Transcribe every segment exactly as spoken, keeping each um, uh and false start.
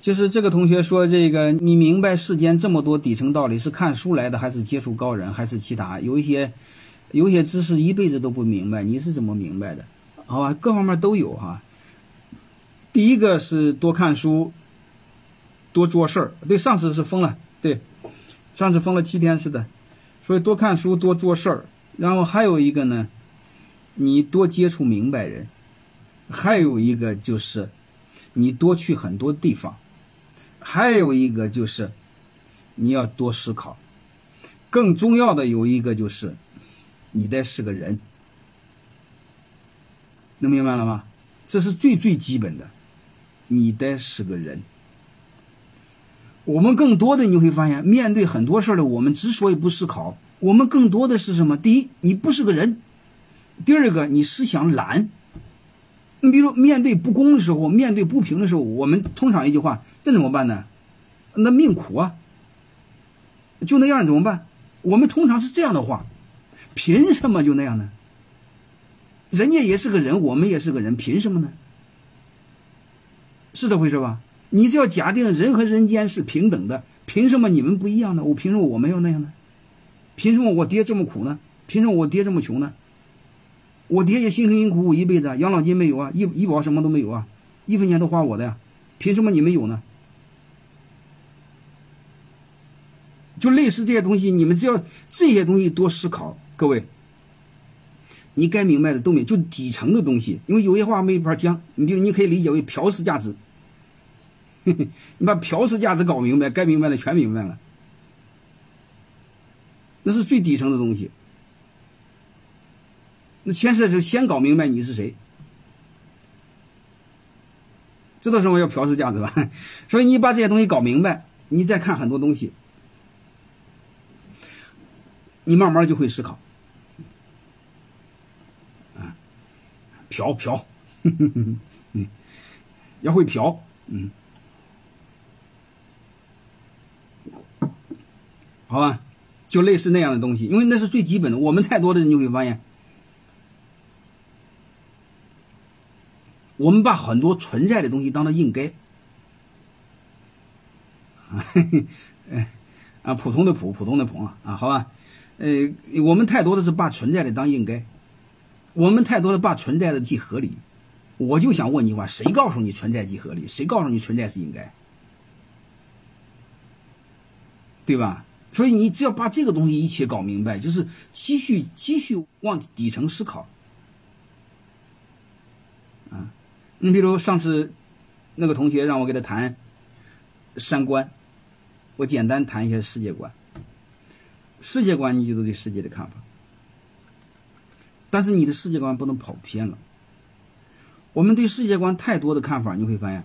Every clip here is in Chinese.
就是这个同学说，这个你明白世间这么多底层道理是看书来的，还是接触高人，还是其他？有一些，有一些知识一辈子都不明白，你是怎么明白的？好吧，各方面都有哈。第一个是多看书，多做事儿。对，上次是封了，对，上次封了七天，是的。所以多看书，多做事儿。然后还有一个呢，你多接触明白人。还有一个就是，你多去很多地方。还有一个就是，你要多思考。更重要的有一个就是，你得是个人。能明白了吗？这是最最基本的，你得是个人。我们更多的你会发现，面对很多事儿的我们之所以不思考，我们更多的是什么？第一，你不是个人；第二个，你思想懒。你比如面对不公的时候，面对不平的时候，我们通常一句话，这怎么办呢？那命苦啊，就那样怎么办？我们通常是这样的话，凭什么就那样呢？人家也是个人，我们也是个人，凭什么呢？是这回事吧？你只要假定人和人间是平等的，凭什么你们不一样呢？我凭什么我没有那样呢？凭什么我爹这么苦呢？凭什么我爹这么穷呢？我爹也辛辛苦苦一辈子，养老金没有啊，医医保什么都没有啊，一分钱都花我的呀、啊，凭什么你们有呢？就类似这些东西，你们只要这些东西多思考，各位。你该明白的都明，就底层的东西，因为有些话没法讲，你就你可以理解为朴实价值。呵呵，你把朴实价值搞明白，该明白的全明白了，那是最底层的东西。那前世就先搞明白你是谁，知道什么叫朴实价值吧？所以你把这些东西搞明白，你再看很多东西，你慢慢就会思考。嫖嫖，嗯，要会嫖，嗯，好吧，就类似那样的东西，因为那是最基本的。我们太多的人就会发现，我们把很多存在的东西当做应该，啊，嘿嘿，哎，啊，普通的普，普通的朋啊，啊，好吧，呃，我们太多的是把存在的当应该。我们太多的把存在的即合理，我就想问你一句话：谁告诉你存在即合理？谁告诉你存在是应该？对吧？所以你只要把这个东西一起搞明白，就是继续继续往底层思考。啊，你比如上次那个同学让我给他谈三观，我简单谈一下世界观。世界观你就是对世界的看法。但是你的世界观不能跑偏了。我们对世界观太多的看法，你会发现，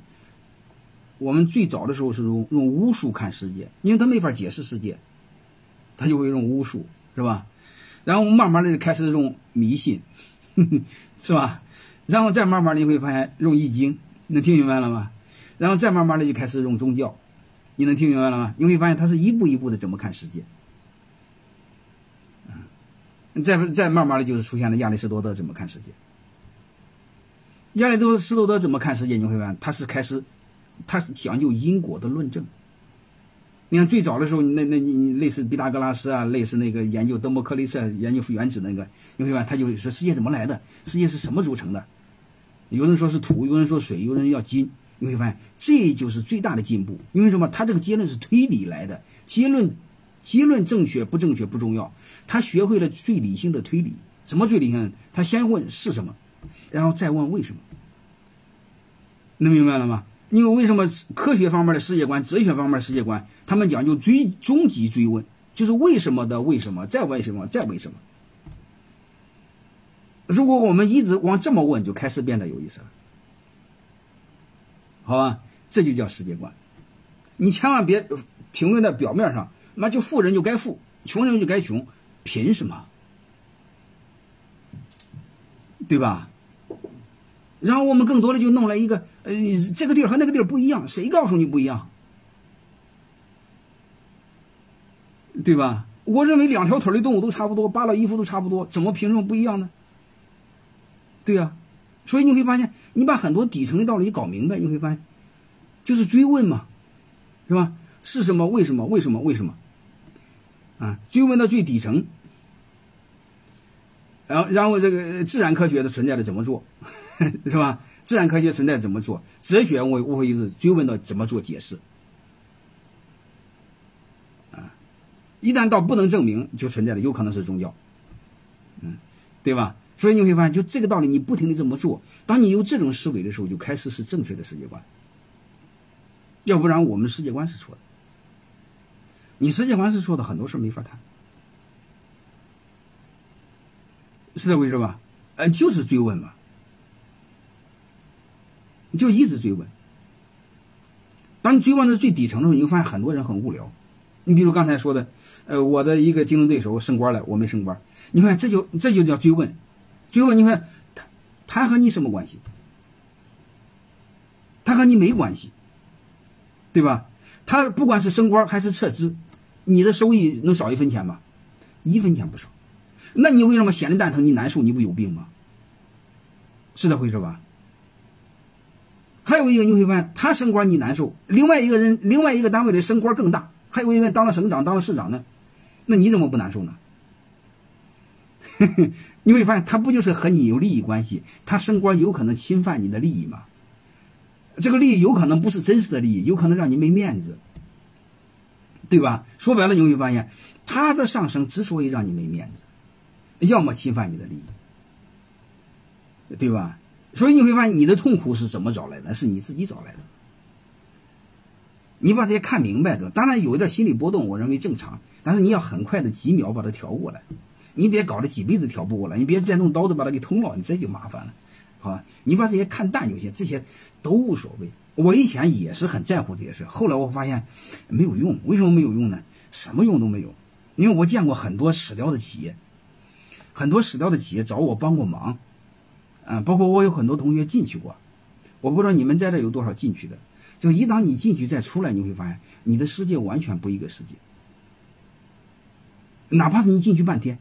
我们最早的时候是用用巫术看世界，因为他没法解释世界，他就会用巫术，是吧？然后慢慢的开始用迷信，呵呵，是吧？然后再慢慢的你会发现用易经，能听明白了吗？然后再慢慢的就开始用宗教，你能听明白了吗？你会发现他是一步一步的怎么看世界。再再慢慢的就是出现了亚里士多德怎么看世界，亚里士多德怎么看世界，你会发现他是开始，他讲究因果的论证。你看最早的时候，那那你类似毕达哥拉斯啊，类似那个研究德谟克利特研究原子那个，你会发现他就说世界怎么来的，世界是什么组成的，有人说是土，有人说水，有人要金，你会发现这就是最大的进步。因为什么？他这个结论是推理来的，结论。结论正确不正确不重要，他学会了最理性的推理。什么最理性？他先问是什么，然后再问为什么。能明白了吗？因为为什么科学方面的世界观、哲学方面的世界观，他们讲究追终极追问，就是为什么的为什么，再为什么，再为什么。如果我们一直往这么问，就开始变得有意思了。好吧，这就叫世界观。你千万别停留在表面上。那就富人就该富，穷人就该穷，凭什么？对吧？然后我们更多的就弄来一个，呃，这个地儿和那个地儿不一样，谁告诉你不一样？对吧？我认为两条腿的动物都差不多，扒了衣服都差不多，怎么凭什么不一样呢？对呀、啊，所以你会发现，你把很多底层的道理搞明白，你会发现，就是追问嘛，是吧？是什么？为什么？为什么？为什么？啊，追问到最底层，然后然后这个自然科学的存在的怎么做，是吧？自然科学存在怎么做？哲学我无非就是追问到怎么做解释。啊，一旦到不能证明，就存在的有可能是宗教，嗯，对吧？所以你会发现，就这个道理，你不停地这么做。当你有这种思维的时候，就开始是正确的世界观。要不然我们世界观是错的，你世界观是错的，很多事没法谈，是这回事吧？呃，就是追问嘛，你就一直追问。当你追问到最底层的时候，你会发现很多人很无聊。你比如刚才说的，呃，我的一个竞争对手升官了，我没升官，你看这就这就叫追问。追问，你看他他和你什么关系？他和你没关系，对吧？他不管是升官还是撤资，你的收益能少一分钱吗？一分钱不少。那你为什么闲着蛋疼？你难受，你不有病吗？是这回事吧？还有一个你会发现，他升官你难受，另外一个人另外一个单位的升官更大，还有一个人当了省长当了市长呢，那你怎么不难受呢？你会发现，他不就是和你有利益关系？他升官有可能侵犯你的利益吗？这个利益有可能不是真实的利益，有可能让你没面子，对吧？说白了，你会发现，他的上升之所以让你没面子，要么侵犯你的利益，对吧？所以你会发现，你的痛苦是怎么找来的？是你自己找来的。你把这些看明白的，当然有一点心理波动，我认为正常，但是你要很快的几秒把它调过来。你别搞了几辈子调不过来，你别再弄刀子把它给捅了，你这就麻烦了，好吧？你把这些看淡就行，这些都无所谓。我以前也是很在乎这些事，后来我发现没有用。为什么没有用呢？什么用都没有。因为我见过很多死掉的企业，很多死掉的企业找我帮过忙，啊、嗯，包括我有很多同学进去过。我不知道你们在这有多少进去的，就一当你进去再出来，你会发现你的世界完全不一个世界，哪怕是你进去半天。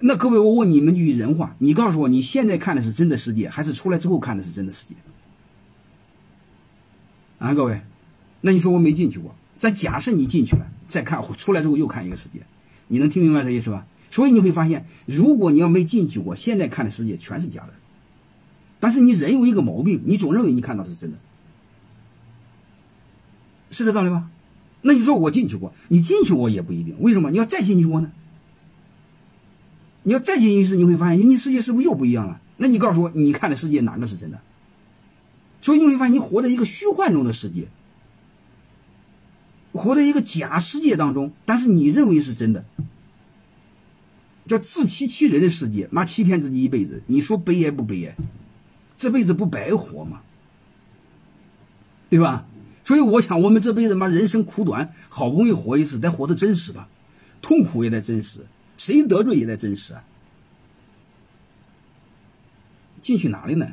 那各位，我问你们句人话，你告诉我，你现在看的是真的世界，还是出来之后看的是真的世界？啊，各位，那你说我没进去过，咱假设你进去了，再看出来之后又看一个世界，你能听明白这意思吧？所以你会发现，如果你要没进去过，现在看的世界全是假的。但是你人有一个毛病，你总认为你看到是真的，是这道理吧？那你说我进去过，你进去过也不一定，为什么？你要再进去过呢？你要再进一次，你会发现你世界是不是又不一样了？那你告诉我，你看的世界哪个是真的？所以你会发现，你活在一个虚幻中的世界，活在一个假世界当中，但是你认为是真的，叫自欺欺人的世界，妈欺骗自己一辈子，你说悲哀不悲哀？这辈子不白活吗？对吧？所以我想，我们这辈子妈人生苦短，好不容易活一次，得活得真实吧，痛苦也得真实。谁得罪也得真实啊！进去哪里呢？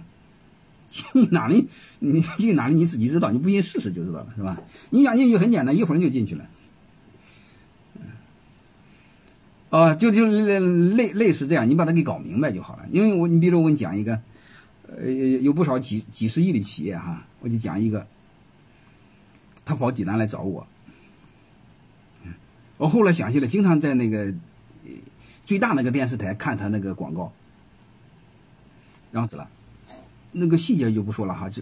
进去哪里？你进去哪里？你自己知道，你不信试试就知道了，是吧？你想进去很简单，一会儿就进去了。啊、呃，就就类类似这样，你把它给搞明白就好了。因为我，你比如我你讲一个，呃，有不少几几十亿的企业哈、啊，我就讲一个，他跑济南来找我，我后来想起来，经常在那个。最大那个电视台看他那个广告，然后怎了？那个细节就不说了哈。这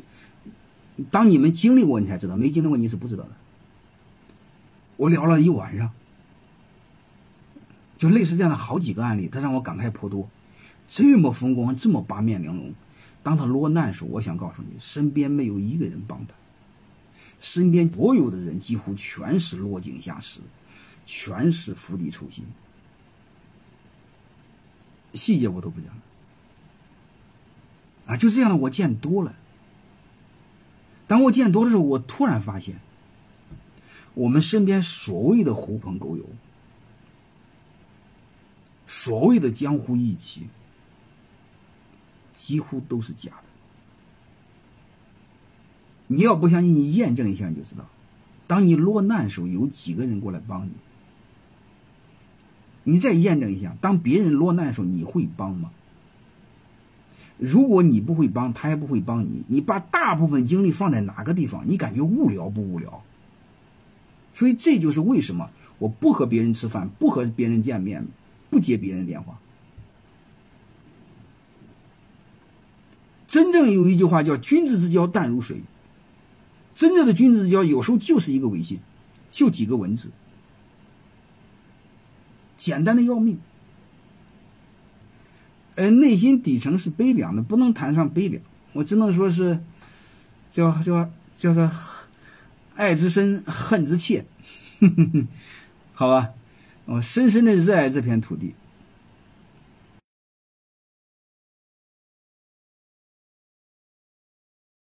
当你们经历过，你才知道；没经历过，你是不知道的。我聊了一晚上，就类似这样的好几个案例，他让我感慨颇多。这么风光，这么八面玲珑，当他落难时，我想告诉你，身边没有一个人帮他，身边所有的人几乎全是落井下石，全是釜底抽薪。细节我都不讲了，啊，就这样的我见多了。当我见多的时候，我突然发现，我们身边所谓的狐朋狗友，所谓的江湖义气，几乎都是假的。你要不相信，你验证一下你就知道。当你落难的时候，有几个人过来帮你？你再验证一下，当别人落难的时候，你会帮吗？如果你不会帮，他也不会帮你。你把大部分精力放在哪个地方，你感觉无聊不无聊？所以这就是为什么我不和别人吃饭，不和别人见面，不接别人电话。真正有一句话叫君子之交淡如水。真正的君子之交有时候就是一个微信，就几个文字，简单的要命。而内心底层是悲凉的，不能谈上悲凉，我只能说是叫叫叫做爱之深，恨之切。好吧，我深深的热爱这片土地。